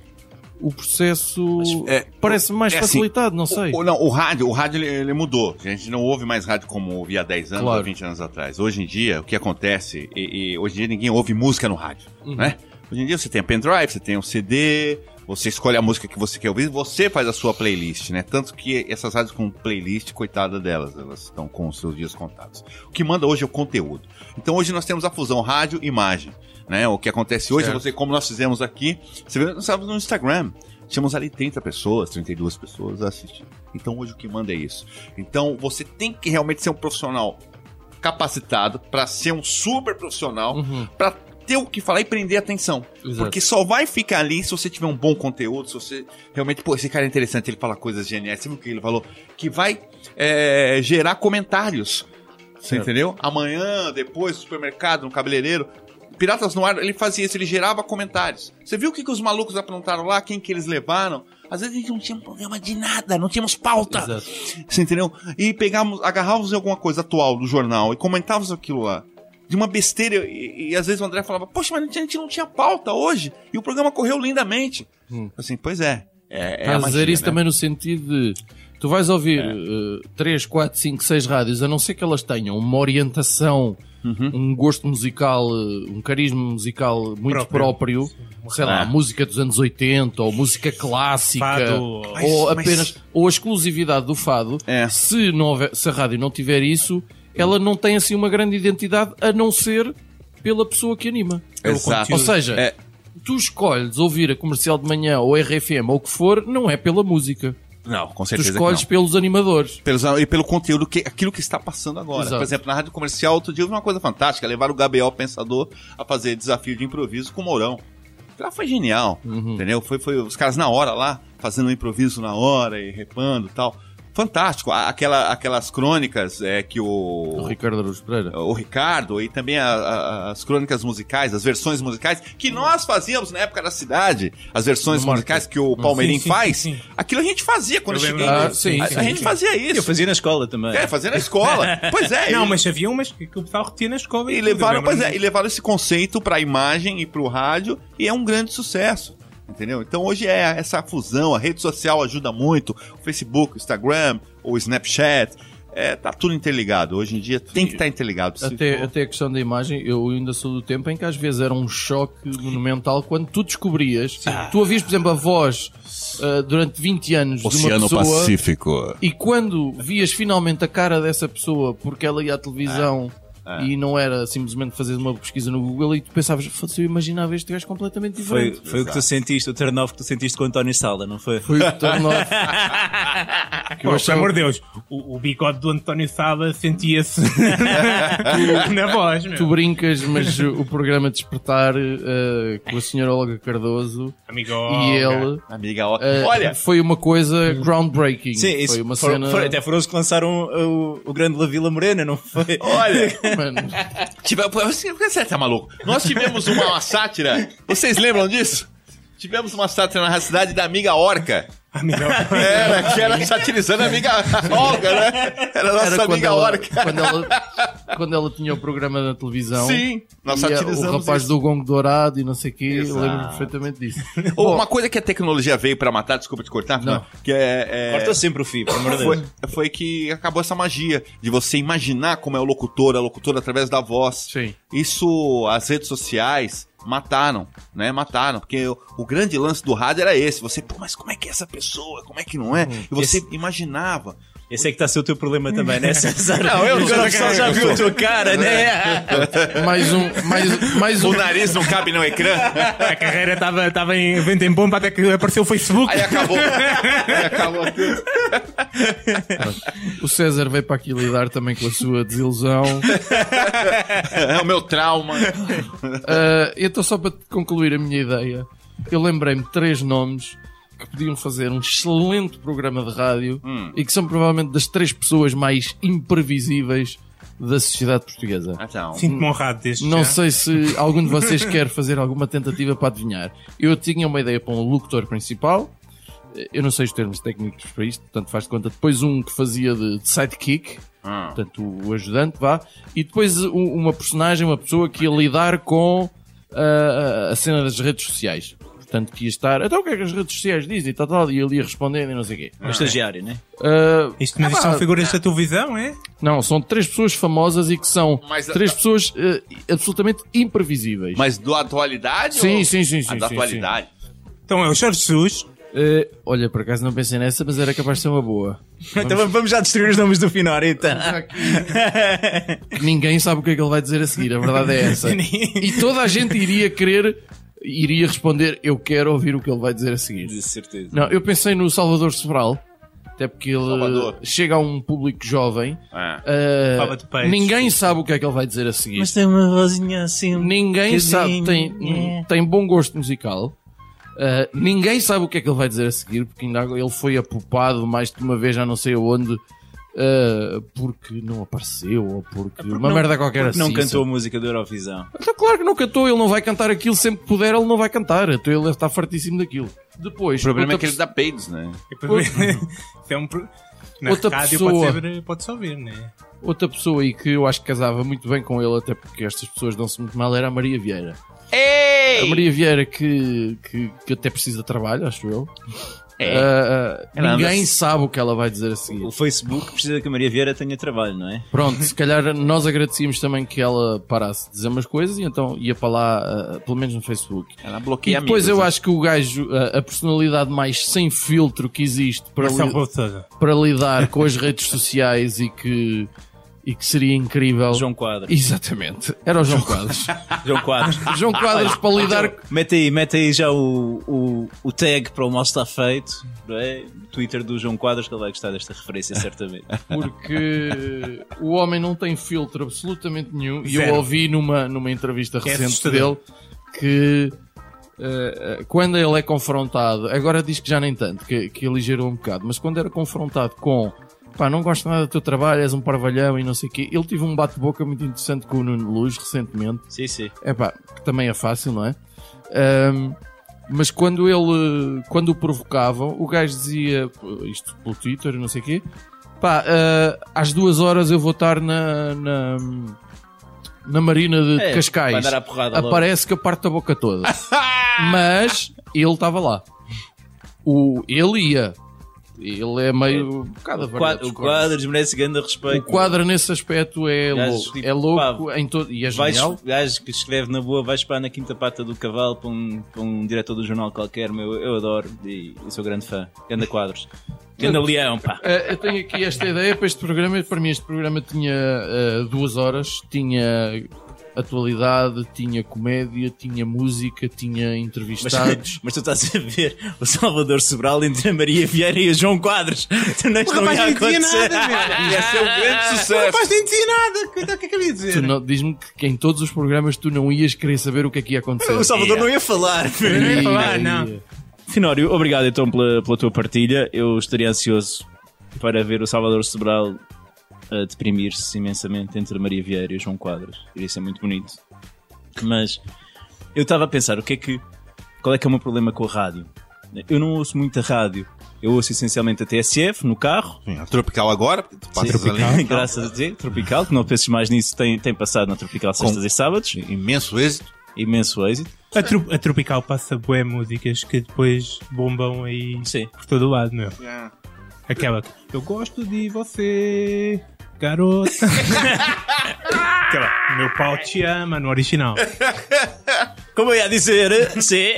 o processo é, parece mais é facilitado, assim, não sei. O, o, não, o rádio, o rádio ele, ele mudou. A gente não ouve mais rádio como ouvia há dez anos claro. ou vinte anos atrás. Hoje em dia, o que acontece, e, e hoje em dia ninguém ouve música no rádio, uhum. né? Hoje em dia você tem a pendrive, você tem um C D... Você escolhe a música que você quer ouvir, você faz a sua playlist, né? Tanto que essas rádios com playlist, coitada delas, elas estão com os seus dias contados. O que manda hoje é o conteúdo. Então hoje nós temos a fusão rádio e imagem, né? O que acontece hoje, você, como nós fizemos aqui, você vê, nós estávamos no Instagram, tínhamos ali trinta pessoas, trinta e duas pessoas assistindo. Então hoje o que manda é isso. Então você tem que realmente ser um profissional capacitado para ser um super profissional, uhum. para ter o que falar e prender a atenção. Exato. Porque só vai ficar ali se você tiver um bom conteúdo, se você realmente, pô, esse cara é interessante, ele fala coisas geniais, sabe o que ele falou? Que vai é, gerar comentários, você entendeu? Amanhã, depois, no supermercado, no cabeleireiro, Piratas no Ar, ele fazia isso, ele gerava comentários. Você viu o que, que os malucos aprontaram lá, quem que eles levaram? Às vezes a gente não tinha um programa de nada, não tínhamos pauta. Exato. Você entendeu? E pegávamos, agarrávamos alguma coisa atual do jornal e comentávamos aquilo lá. De uma besteira, e, e às vezes o André falava, poxa, mas a gente não tinha pauta hoje, e o programa correu lindamente. Hum. Assim, pois é. é, é a dizer isso, né? Também no sentido de, tu vais ouvir é. uh, três, quatro, cinco, seis rádios, a não ser que elas tenham uma orientação, uhum. um gosto musical, um carisma musical muito próprio, próprio sei lá, ah. música dos anos oitenta, ou música clássica, fado. ou mas, apenas, mas... ou a exclusividade do fado, é. se, não houver, se a rádio não tiver isso, ela não tem assim uma grande identidade, a não ser pela pessoa que anima. Exato. Ou seja, é. tu escolhes ouvir a Comercial de manhã ou R F M ou o que for, não é pela música. Não, com certeza. Tu escolhes que não. pelos animadores. Pelos, e pelo conteúdo, que, aquilo que está passando agora. Exato. Por exemplo, na Rádio Comercial, outro dia eu vi uma coisa fantástica: levaram o Gabriel Pensador a fazer desafio de improviso com o Mourão. Lá foi genial, uhum. entendeu? Foi, foi os caras na hora lá, fazendo um improviso na hora e repando e tal. Fantástico. Aquela, aquelas crônicas é, que o... O Ricardo Araújo Pereira. O Ricardo, e também a, a, as crônicas musicais, as versões musicais, que nós fazíamos na época da Cidade, as versões no musicais Marta. que o Palmeirinho faz, sim. aquilo a gente fazia quando eu cheguei. Ah, sim, a, sim, a gente sim. fazia isso. Eu fazia na escola também. É, fazia na escola. Pois é. Não, e... mas havia umas que o pessoal repetia na escola. E, e, levaram, pois é, e levaram esse conceito para a imagem e para o rádio, e é um grande sucesso. Entendeu? Então hoje é essa fusão, a rede social ajuda muito, o Facebook, o Instagram, o Snapchat, é, tá tudo interligado. Hoje em dia tem que estar tá interligado. Até, até a questão da imagem, eu ainda sou do tempo em que às vezes era um choque monumental quando tu descobrias, ah. tu ouvias, por exemplo, a voz uh, durante vinte anos Oceano de uma pessoa Pacífico. E quando vias finalmente a cara dessa pessoa porque ela ia à televisão... Ah. Ah. E não era simplesmente fazer uma pesquisa no Google e tu pensavas, se eu imaginava este gajo completamente diferente. Foi, foi o que tu sentiste, o turn-off que tu sentiste com o António Sala, não foi? Foi o turn-off. Pelo amor de Deus, o, o bigode do António Sala sentia-se na voz. Meu. Tu brincas, mas o programa Despertar uh, com a senhora Olga Cardoso Amiga Olga. e ele Amiga Olga. Uh, Olha. foi uma coisa groundbreaking. Sim, isso foi uma for, cena... for, até foram os que lançaram o, o, o grande La Vila Morena, não foi? Olha! Mano. Tipo, você tá maluco? Nós tivemos uma, uma sátira, vocês lembram disso? Tivemos uma sátira na cidade da amiga Orca. Amiga Orca. Era, que era satirizando a amiga Olga, né? Era a nossa era amiga ela, Orca. Quando ela, quando ela tinha o programa na televisão. Sim, nós satirizamos o rapaz isso. do gongo dourado e não sei o quê, eu lembro perfeitamente disso. Ou uma coisa que a tecnologia veio para matar, desculpa te cortar, não. Não, que é... é... corta sempre o fio, pelo amor de Deus. Foi, foi que acabou essa magia de você imaginar como é o locutor, a locutora através da voz. Sim. Isso, as redes sociais... Mataram, né? Mataram. Porque o, o grande lance do rádio era esse. Você, pô, mas como é que é essa pessoa? Como é que não é? E você esse, imaginava. Esse é que está a ser o teu problema também, né, César? Não, eu não sou. O pessoal já viu a tua cara, né? mais um. Mais, mais um. O nariz não cabe no ecrã. A carreira estava tava em vento em bomba até que apareceu o Facebook. Aí acabou. Aí acabou tudo. O César veio para aqui lidar também com a sua desilusão. É o meu trauma. Uh, então, só para concluir a minha ideia, eu lembrei-me de três nomes que podiam fazer um excelente programa de rádio hum. e que são provavelmente das três pessoas mais imprevisíveis da sociedade portuguesa. Então, sinto-me honrado deste. Não já. sei se algum de vocês quer fazer alguma tentativa para adivinhar. Eu tinha uma ideia para um locutor principal. Eu não sei os termos técnicos para isto, portanto faz de conta. Depois um que fazia de sidekick, ah. portanto o ajudante, vá. E depois uma personagem, uma pessoa que ia lidar com a, a cena das redes sociais. Portanto que ia estar, então o que é que as redes sociais dizem e tal, tal, e ele ia respondendo e não sei o quê. Um estagiário, né? Uh, isto mas ah, são figuras da televisão, é? Não, são três pessoas famosas e que são mas, três a... pessoas uh, absolutamente imprevisíveis. Mas da atualidade? Sim, ou... sim, sim, sim. Da atualidade. Sim. Então é o Jorge Jesus. Uh, olha, por acaso não pensei nessa, mas era capaz de ser uma boa. Vamos... Então vamos já destruir os nomes do Finório, então. Ninguém sabe o que é que ele vai dizer a seguir, a verdade é essa. E toda a gente iria querer, iria responder, eu quero ouvir o que ele vai dizer a seguir. De certeza. Não, eu pensei no Salvador Sobral, até porque ele Salvador. chega a um público jovem. Ah. Uh, ninguém sabe o que é que ele vai dizer a seguir. Mas tem uma vozinha assim. Ninguém casinha. sabe, tem, é. tem bom gosto musical. Uh, ninguém sabe o que é que ele vai dizer a seguir, porque ainda ele foi apopado mais de uma vez, já não sei aonde, uh, porque não apareceu, ou porque, é porque uma não, merda qualquer assim. Não cantou a música da Eurovisão. Então, claro que não cantou, ele não vai cantar aquilo, sempre que puder ele não vai cantar, então ele está fartíssimo daquilo. Depois, o problema é que ele dá peidos, né? É um pro... Na outra rádio pessoa, pode-se ouvir, né? Outra pessoa aí que eu acho que casava muito bem com ele, até porque estas pessoas dão-se muito mal, era a Maria Vieira. Ei! A Maria Vieira que, que, que até precisa de trabalho, acho eu. É. Uh, ninguém anda... sabe o que ela vai dizer a seguir. O Facebook precisa que a Maria Vieira tenha trabalho, não é? Pronto, se calhar nós agradecíamos também que ela parasse de dizer umas coisas e então ia para lá, uh, pelo menos no Facebook. Ela bloqueia e depois amigos, eu é? acho que o gajo, uh, a personalidade mais sem filtro que existe para, li... para lidar com as redes sociais e que e que seria incrível. João Quadros. Exatamente. Era o João Quadros. João Quadros. João Quadros para lidar. Mete aí, mete aí já o, o, o tag para o mal está feito. Não é? Twitter do João Quadros, que ele vai gostar desta referência, certamente. Porque o homem não tem filtro absolutamente nenhum. E eu ouvi numa, numa entrevista que recente é dele que uh, quando ele é confrontado, agora diz que já nem tanto, que, que aligerou um bocado, mas quando era confrontado com pá, não gosto nada do teu trabalho, és um parvalhão e não sei o quê. Ele teve um bate-boca muito interessante com o Nuno Luz recentemente. Sim, sim. É pá, que também é fácil, não é? Um, mas quando ele, quando o provocavam, o gajo dizia, isto pelo Twitter e não sei o quê, pá, uh, às duas horas eu vou estar na... na na Marina de é, Cascais. Aparece logo que eu parto a boca toda. Mas ele estava lá. O, ele ia. Ele é meio... Um bocado o Quadros merece grande respeito. O Quadros nesse aspecto é gás, louco. Tipo, é louco pá, em todo... E é genial. Gajo que escreve na boa, vais para na quinta pata do cavalo para um, para um diretor do jornal qualquer. Meu, eu adoro e eu sou grande fã. Grande Quadros. Grande leão, pá. Eu tenho aqui esta ideia para este programa. Para mim este programa tinha uh, duas horas. Tinha... atualidade, tinha comédia, tinha música, tinha entrevistados. Mas, mas tu estás a ver o Salvador Sobral entre a Maria Vieira e o João Quadros. Tu não estão a acontecer. Ia ser um grande sucesso. O rapaz nem dizia nada. O que é que eu ia dizer? Não, diz-me que em todos os programas tu não ias querer saber o que é que ia acontecer. O Salvador yeah. não ia falar. Não ia falar, não. Finório, obrigado então pela, pela tua partilha. Eu estaria ansioso para ver o Salvador Sobral a deprimir-se imensamente entre a Maria Vieira e o João Quadros. Iria ser muito bonito. Mas eu estava a pensar, o que é que, qual é que é o meu problema com a rádio? Eu não ouço muita rádio. Eu ouço essencialmente a T S F no carro. Sim, a Tropical agora, porque tu passas sim, ali. Graças a Deus, Tropical, que não penses mais nisso, tem, tem passado na Tropical sextas e sábados. Imenso êxito. Imenso êxito. A, tru- a Tropical passa bué músicas que depois bombam aí sim. por todo o lado, meu. Yeah. Aquela que eu gosto de você... Garota, meu pau te ama no original. Como eu ia dizer, sim.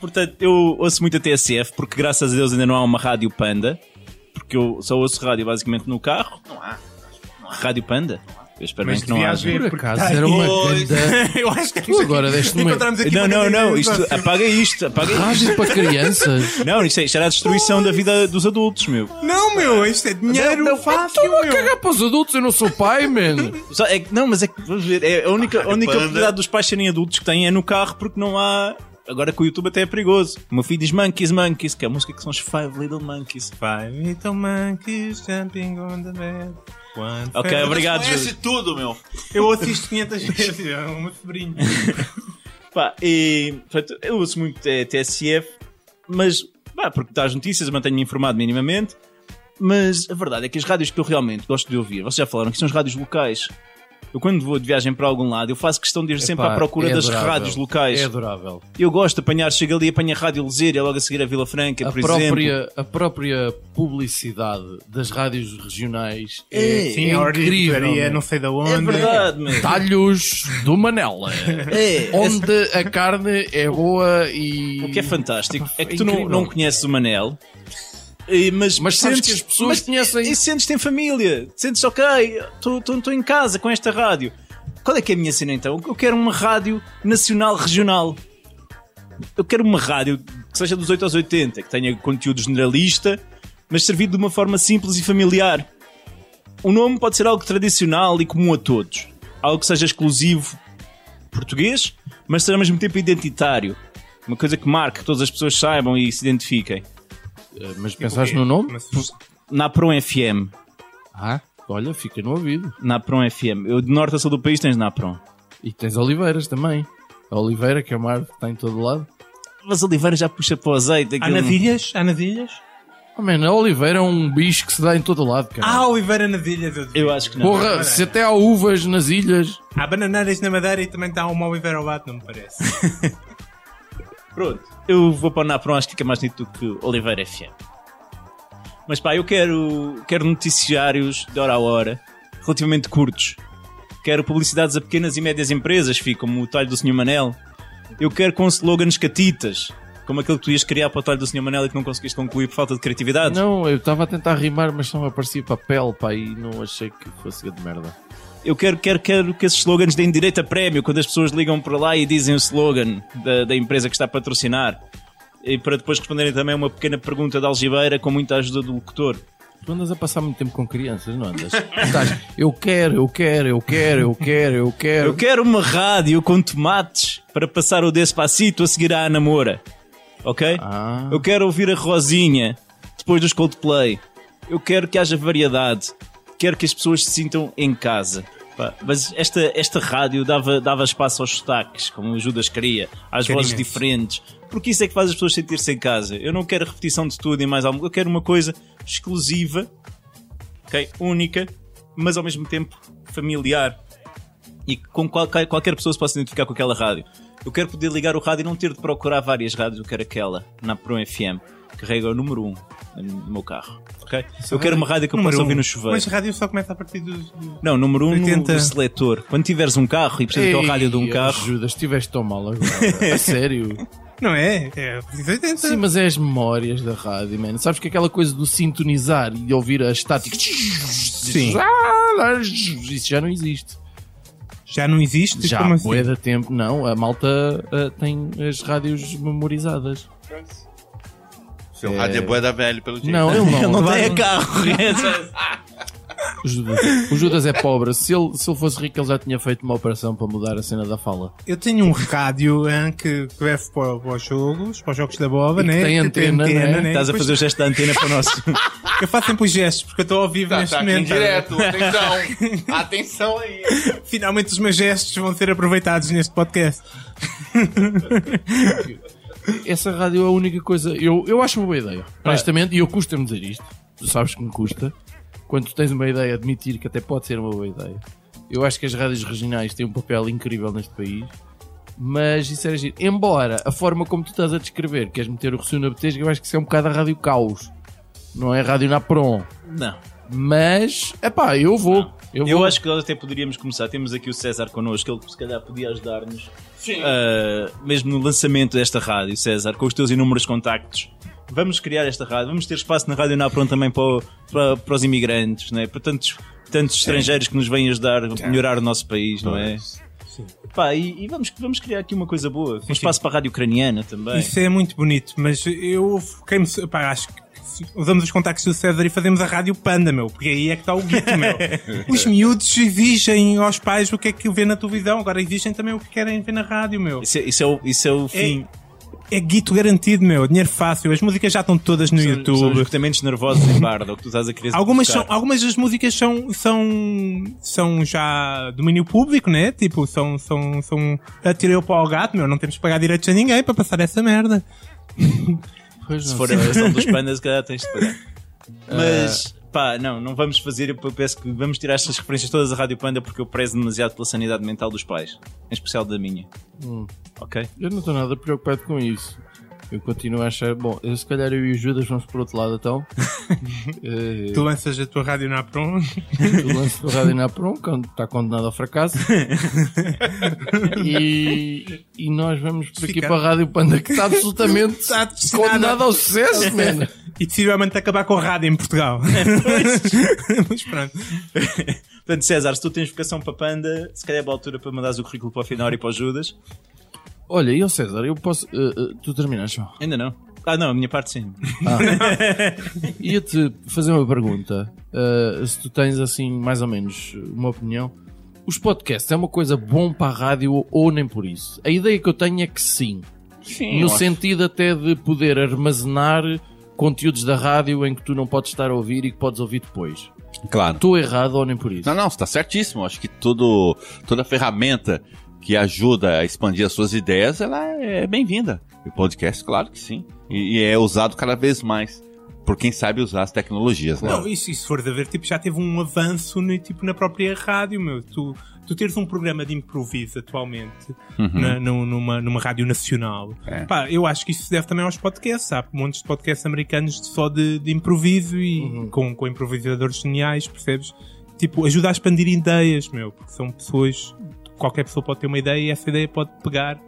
Portanto, eu ouço muito a T S F porque, graças a Deus, ainda não há uma Rádio Panda. Porque eu só ouço rádio basicamente no carro. Não há, não há. Rádio Panda. Eu espero bem que não haja. Por acaso tá era uma grande... Eu acho que tu agora deste momento... Não, não, não. Isto, apaga isto. Apaga isto. Rádio para crianças. Não, isto, é, isto era a destruição da vida dos adultos, meu. Não, meu. Isto é dinheiro não, não, fácil, eu meu. Estou a cagar para os adultos. Eu não sou pai, man. É, não, mas é que... Vamos ver. É a única, a única oportunidade dos pais serem adultos que têm é no carro porque não há... Agora com o YouTube até é perigoso. O meu filho diz Monkeys, Monkeys, que é a música que são os Five Little Monkeys. Five Little Monkeys jumping on the bed. One ok, favorite. Obrigado. Eu conheço tudo, meu. Eu ouço isto quinhentas vezes. É o meu sobrinho. Pá, e, portanto, eu ouço muito T S F, mas, pá, porque dá as notícias, mantenho-me informado minimamente. Mas a verdade é que as rádios que eu realmente gosto de ouvir, vocês já falaram que são as rádios locais. Eu quando vou de viagem para algum lado, eu faço questão de ir Epá, sempre à procura é das adorável, rádios locais. É adorável. Eu gosto de apanhar, chego ali e apanho a Rádio Lesíria, logo a seguir a Vila Franca, a por própria, exemplo. A própria publicidade das rádios regionais é, é, sim, é incrível. Faria, não sei de onde. É verdade, mano. Talhos do Manela. É. Onde a carne é boa e... O que é fantástico é que tu não, não conheces o Manel... E, mas mas sentes que as pessoas mas, conhecem. E sentes que tem família. Sentes, ok, estou em casa com esta rádio. Qual é que é a minha cena então? Eu quero uma rádio nacional, regional. Eu quero uma rádio que seja dos oito aos oitenta, que tenha conteúdo generalista, mas servido de uma forma simples e familiar. O nome pode ser algo tradicional e comum a todos. Algo que seja exclusivo português, mas seja ao mesmo tempo identitário. Uma coisa que marque, que todas as pessoas saibam e se identifiquem. Mas pensaste no nome? Mas... Naprom F M. Ah, olha, fica no ouvido. Naprom F M. Eu, de norte a sul do país tens Naprom. E tens Oliveiras também. A Oliveira, que é uma árvore que está em todo lado. Mas Oliveira já puxa para o azeite. Aquilo... Anadilhas? Anadilhas? Oh, man, a Oliveira é um bicho que se dá em todo lado, cara. Ah, Oliveira nas ilhas. Eu, eu acho que não. Porra, se até há uvas nas ilhas. Há bananas na Madeira e também está uma Oliveira ao lado, não me parece. Pronto, eu vou para o Naprom, acho que fica mais bonito do que Oliveira F M. Mas pá, eu quero, quero noticiários de hora a hora, relativamente curtos. Quero publicidades a pequenas e médias empresas, como o talho do senhor Manel. Eu quero com slogans catitas. como aquilo que tu ias criar para o talho do senhor Manel e que não conseguiste concluir por falta de criatividade? Não, eu estava a tentar rimar, mas só me aparecia papel, pá, e não achei que fosse de merda. Eu quero, quero, quero que esses slogans deem direito a prémio, quando as pessoas ligam para lá e dizem o slogan da, da empresa que está a patrocinar. E para depois responderem também uma pequena pergunta da algibeira com muita ajuda do locutor. Tu andas a passar muito tempo com crianças, não andas? Estás, eu quero, eu quero, eu quero, eu quero, eu quero... Eu quero uma rádio com tomates para passar o Despacito a seguir à Ana Moura. Ok? Ah. Eu quero ouvir a Rosinha depois dos Coldplay. Eu quero que haja variedade. Quero que as pessoas se sintam em casa. Pá, mas esta, esta rádio dava, dava espaço aos sotaques, como o Judas queria, às vozes diferentes, porque isso é que faz as pessoas sentir-se em casa. Eu não quero repetição de tudo e mais algo. Eu quero uma coisa exclusiva, okay? Única, mas ao mesmo tempo familiar e com qualquer, qualquer pessoa se possa identificar com aquela rádio. Eu quero poder ligar o rádio e não ter de procurar várias rádios. Eu quero aquela, Naprom F M, carrega o número um no meu carro. Okay? Eu quero uma rádio que eu possa ouvir no chuveiro. Mas a rádio só começa a partir do... Não, número um no, no seletor. Quando tiveres um carro e precisas da rádio de um carro... Ajuda, estiveste tão mal agora. A sério. Não é? É oitenta. Sim, mas é as memórias da rádio, mano. Sabes que aquela coisa do sintonizar e ouvir a estática... Sim. Isso já não existe. Já não existe? Já há bué de tempo. Não, a malta uh, tem as rádios memorizadas. Seu é... rádio é bué da velho, pelo jeito. Não, ele não. Ele não tem carro. O Judas, o Judas é pobre. Se ele, se ele fosse rico, ele já tinha feito uma operação para mudar a cena da fala. Eu tenho um rádio hein, que serve para, para os jogos, para os jogos da boba, né? Tem antena, tem antena, né? Né? Estás depois... a fazer o gesto da antena para o nosso. Eu faço sempre os gestos porque eu estou ao vivo tá, neste tá momento. Direto, atenção, atenção aí. Finalmente os meus gestos vão ser aproveitados neste podcast. Essa rádio é a única coisa. Eu, eu acho uma boa ideia, honestamente, e eu custa-me dizer isto. Tu sabes que me custa. Quando tu tens uma ideia, admitir que até pode ser uma boa ideia. Eu acho que as rádios regionais têm um papel incrível neste país, mas isso era giro. Embora a forma como tu estás a descrever, queres meter o Rocio na Betesga, eu acho que isso é um bocado a Rádio Caos. Não é a Rádio Naprom. Não. Mas, epá, eu vou. Eu, eu vou. Acho que nós até poderíamos começar. Temos aqui o César connosco, ele se calhar podia ajudar-nos. Sim. Uh, mesmo no lançamento desta rádio, César, com os teus inúmeros contactos. Vamos criar esta rádio, vamos ter espaço na Rádio Naprom também para, o, para, para os imigrantes, não é? Para tantos, tantos estrangeiros que nos vêm ajudar a melhorar o nosso país, não é? Sim. Pá, e e vamos, vamos criar aqui uma coisa boa, um espaço para a rádio ucraniana também. Isso é muito bonito, mas eu fiquei-me... Pá, acho que usamos os contactos do César e fazemos a Rádio Panda, meu, porque aí é que está o guito, meu. Os miúdos exigem aos pais o que é que vê na televisão, agora exigem também o que querem ver na rádio, meu. Isso é, isso é, o, isso é o fim... É... É guito garantido, meu. Dinheiro fácil. As músicas já estão todas no são, YouTube. São escutamentos nervosos em barda, o que tu estás a querer algumas são, algumas das músicas são, são, são já domínio público, né? Tipo, são, são, são atirei o pau ao gato, meu. Não temos que pagar direitos a ninguém para passar essa merda. Pois não. Se for a versão dos pandas, calhar tens de pagar. Mas... Uh... Pá, não, não vamos fazer, eu peço que vamos tirar estas referências todas à Rádio Panda porque eu prezo demasiado pela sanidade mental dos pais, em especial da minha. Hum. Ok? Eu não estou nada preocupado com isso. Eu continuo a achar, bom, eu, se calhar eu e o Judas vamos por outro lado então. uh, tu lanças a tua Rádio Naprom. Tu lanças a tua Rádio Naprom, quando está condenado ao fracasso. e, e nós vamos por aqui para a Rádio Panda, que está absolutamente está condenado ao sucesso, mano. E possivelmente acabar com a rádio em Portugal. Mas pronto. Portanto, César, se tu tens vocação para Panda, se calhar é boa altura para mandares o currículo para o Finório e para o Judas. Olha, eu, César, eu posso... Uh, uh, tu terminaste? Ainda não. Ah, não, a minha parte sim. Ah. Ia-te fazer uma pergunta. Uh, se tu tens, assim, mais ou menos uma opinião. Os podcasts é uma coisa bom para a rádio ou nem por isso? A ideia que eu tenho é que sim. Sim. No sentido até de poder armazenar... conteúdos da rádio em que tu não podes estar a ouvir e que podes ouvir depois. Claro. Estou errado ou nem por isso? Não, não, está certíssimo. Acho que tudo, toda ferramenta que ajuda a expandir as suas ideias, ela é bem-vinda. E podcast, claro que sim. E, e é usado cada vez mais por quem sabe usar as tecnologias. Claro. Não, isso, isso for de haver, tipo, já teve um avanço no, tipo, na própria rádio, meu. Tu, tu teres um programa de improviso atualmente, uhum. na, numa, numa rádio nacional, é. Pá, eu acho que isso se deve também aos podcasts. Há montes de podcasts americanos só de, de improviso e uhum. com, com improvisadores geniais, percebes? Tipo, ajuda a expandir ideias, meu, porque são pessoas, qualquer pessoa pode ter uma ideia e essa ideia pode pegar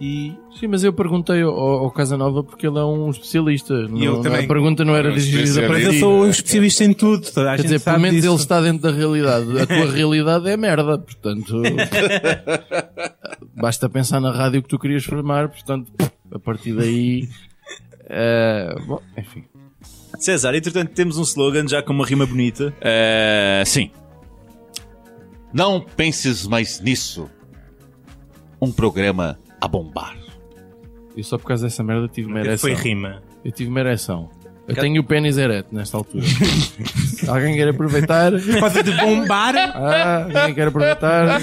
E... Sim, mas eu perguntei ao, ao Casanova porque ele é um especialista. E não, também, a pergunta não era dirigida para ti. Eu sou um especialista em tudo. Toda a Quer gente dizer, pelo menos ele está dentro da realidade. A tua realidade é merda, portanto. Basta pensar na rádio que tu querias formar, portanto, a partir daí. Uh, bom, enfim. César, entretanto, temos um slogan já com uma rima bonita. Uh, sim. Não penses mais nisso. Um programa a bombar. Eu só por causa dessa merda tive uma ereção. Foi rima. Eu tive uma ereção. Eu tenho o pênis ereto nesta altura. Alguém quer aproveitar? Pode de bombar? Ah, alguém quer aproveitar?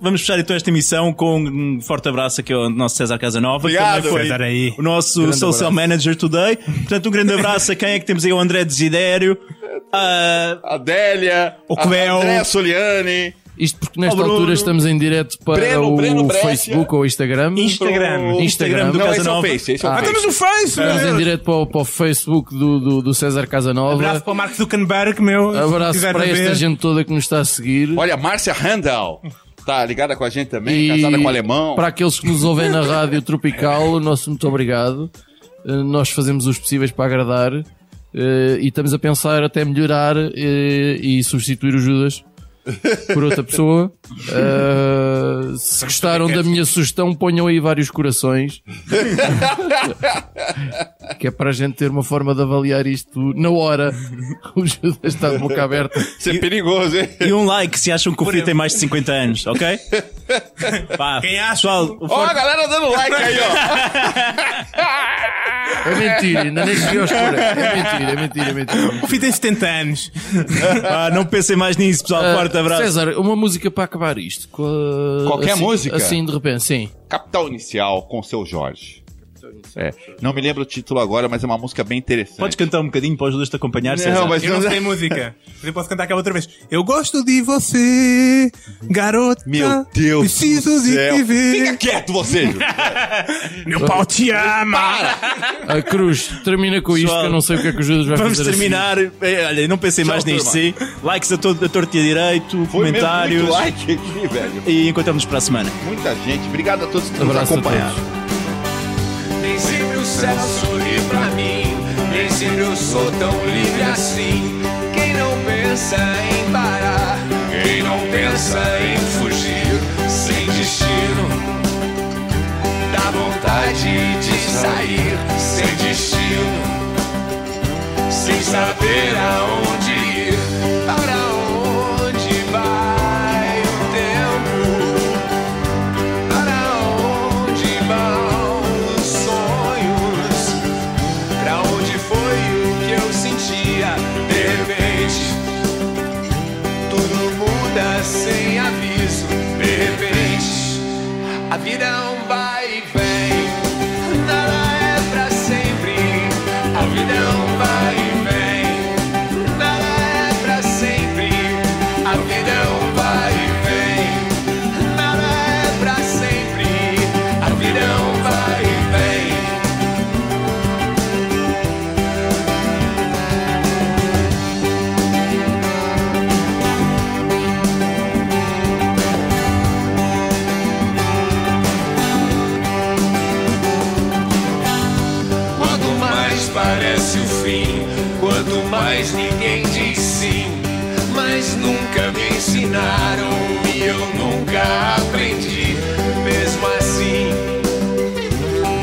Vamos fechar então esta emissão com um forte abraço aqui ao nosso César Casanova. Obrigado, que foi aí. O nosso grande social abraço. Manager today. Portanto, um grande abraço a quem é que temos aí? O André Desidério, a... a Adélia, o Cléo, André Soliani. Isto porque nesta oh, altura estamos em direto para Breno, o Breno Facebook ou Instagram. Instagram. Instagram, Instagram do não, Casanova. Esse é o Face. É o ah, Face. Ah, estamos no Face! Estamos em direto para o, para o Facebook do, do, do César Casanova. Abraço para o Mark Zuckerberg, meu. Abraço para esta gente toda que nos está a seguir. Olha, a Márcia Handel. Está ligada com a gente também, e casada com o alemão. Para aqueles que nos ouvem na Rádio Tropical, o nosso muito obrigado. Uh, nós fazemos os possíveis para agradar uh, e estamos a pensar até melhorar uh, e substituir o Judas por outra pessoa. Uh, se gostaram da minha sugestão, ponham aí vários corações. Que é para a gente ter uma forma de avaliar isto na hora. O Judas está de boca aberta. Isso é perigoso, hein? E um like se acham que o Frio tem mais de cinquenta anos, ok? Pá, quem acha? Ó, oh, a galera dando like aí, ó. É mentira, ainda nem se viu aos corações. É mentira, é mentira, é mentira. O Frio tem setenta anos. Ah, não pensem mais nisso, pessoal. Uh, Forte abraço. César, uma música para acabar isto. Uh, Qualquer assim, música? Assim, de repente, sim. Capital Inicial com o Seu Jorge. É. Não me lembro o título agora, mas é uma música bem interessante. Pode cantar um bocadinho para os dois te acompanhar? Não, mas eu não sei música. Eu posso cantar aquela outra vez. Eu gosto de você, garota. Meu Deus, preciso de te ver. Fica quieto, você. Meu pau te ama. Para. A Cruz termina com isto. Só... que eu não sei o que é que o Judas vai Vamos fazer. Vamos terminar. Assim. É, olha, não pensei Tchau, mais nisto. Sim. Likes a, todo, a torta e a direito, foi comentários. Muito like aqui, velho. E encontramos para a semana. Muita gente. Obrigado a todos que nos acompanharam. Nem sempre o céu sorri pra mim, nem sempre eu sou tão livre assim. Quem não pensa em parar, quem não pensa em fugir, sem destino, dá vontade de sair, sem destino, sem saber aonde ir, para onde vai o tempo, para onde vai. Sem aviso, de repente, a vida é um vai e vem, nada é pra sempre, a vida é um vai e vem, nada é pra sempre, a vida é um vai e vem, nada é pra sempre, a vida é um vai e parece o fim, quanto mais ninguém diz sim, mas nunca me ensinaram e eu nunca aprendi. Mesmo assim,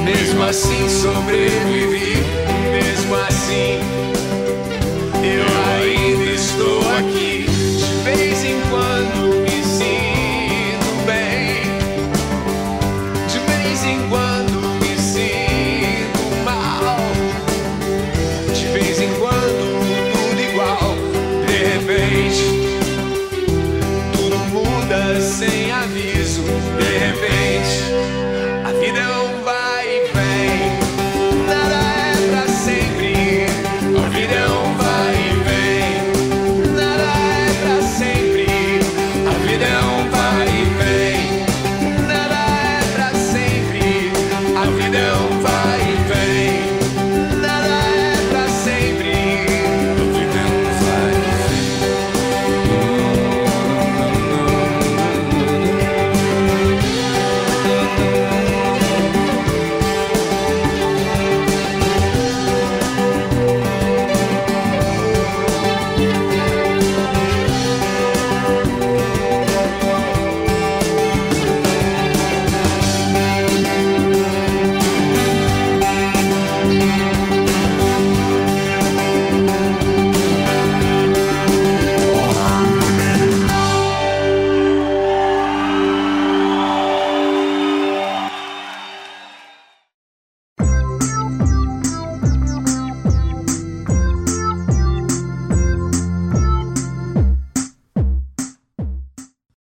mesmo assim sobrevivi, mesmo assim eu ainda estou aqui. De vez em quando me sinto bem, de vez em quando me sinto mal. De vez em quando tudo igual, de repente, tudo muda sem aviso.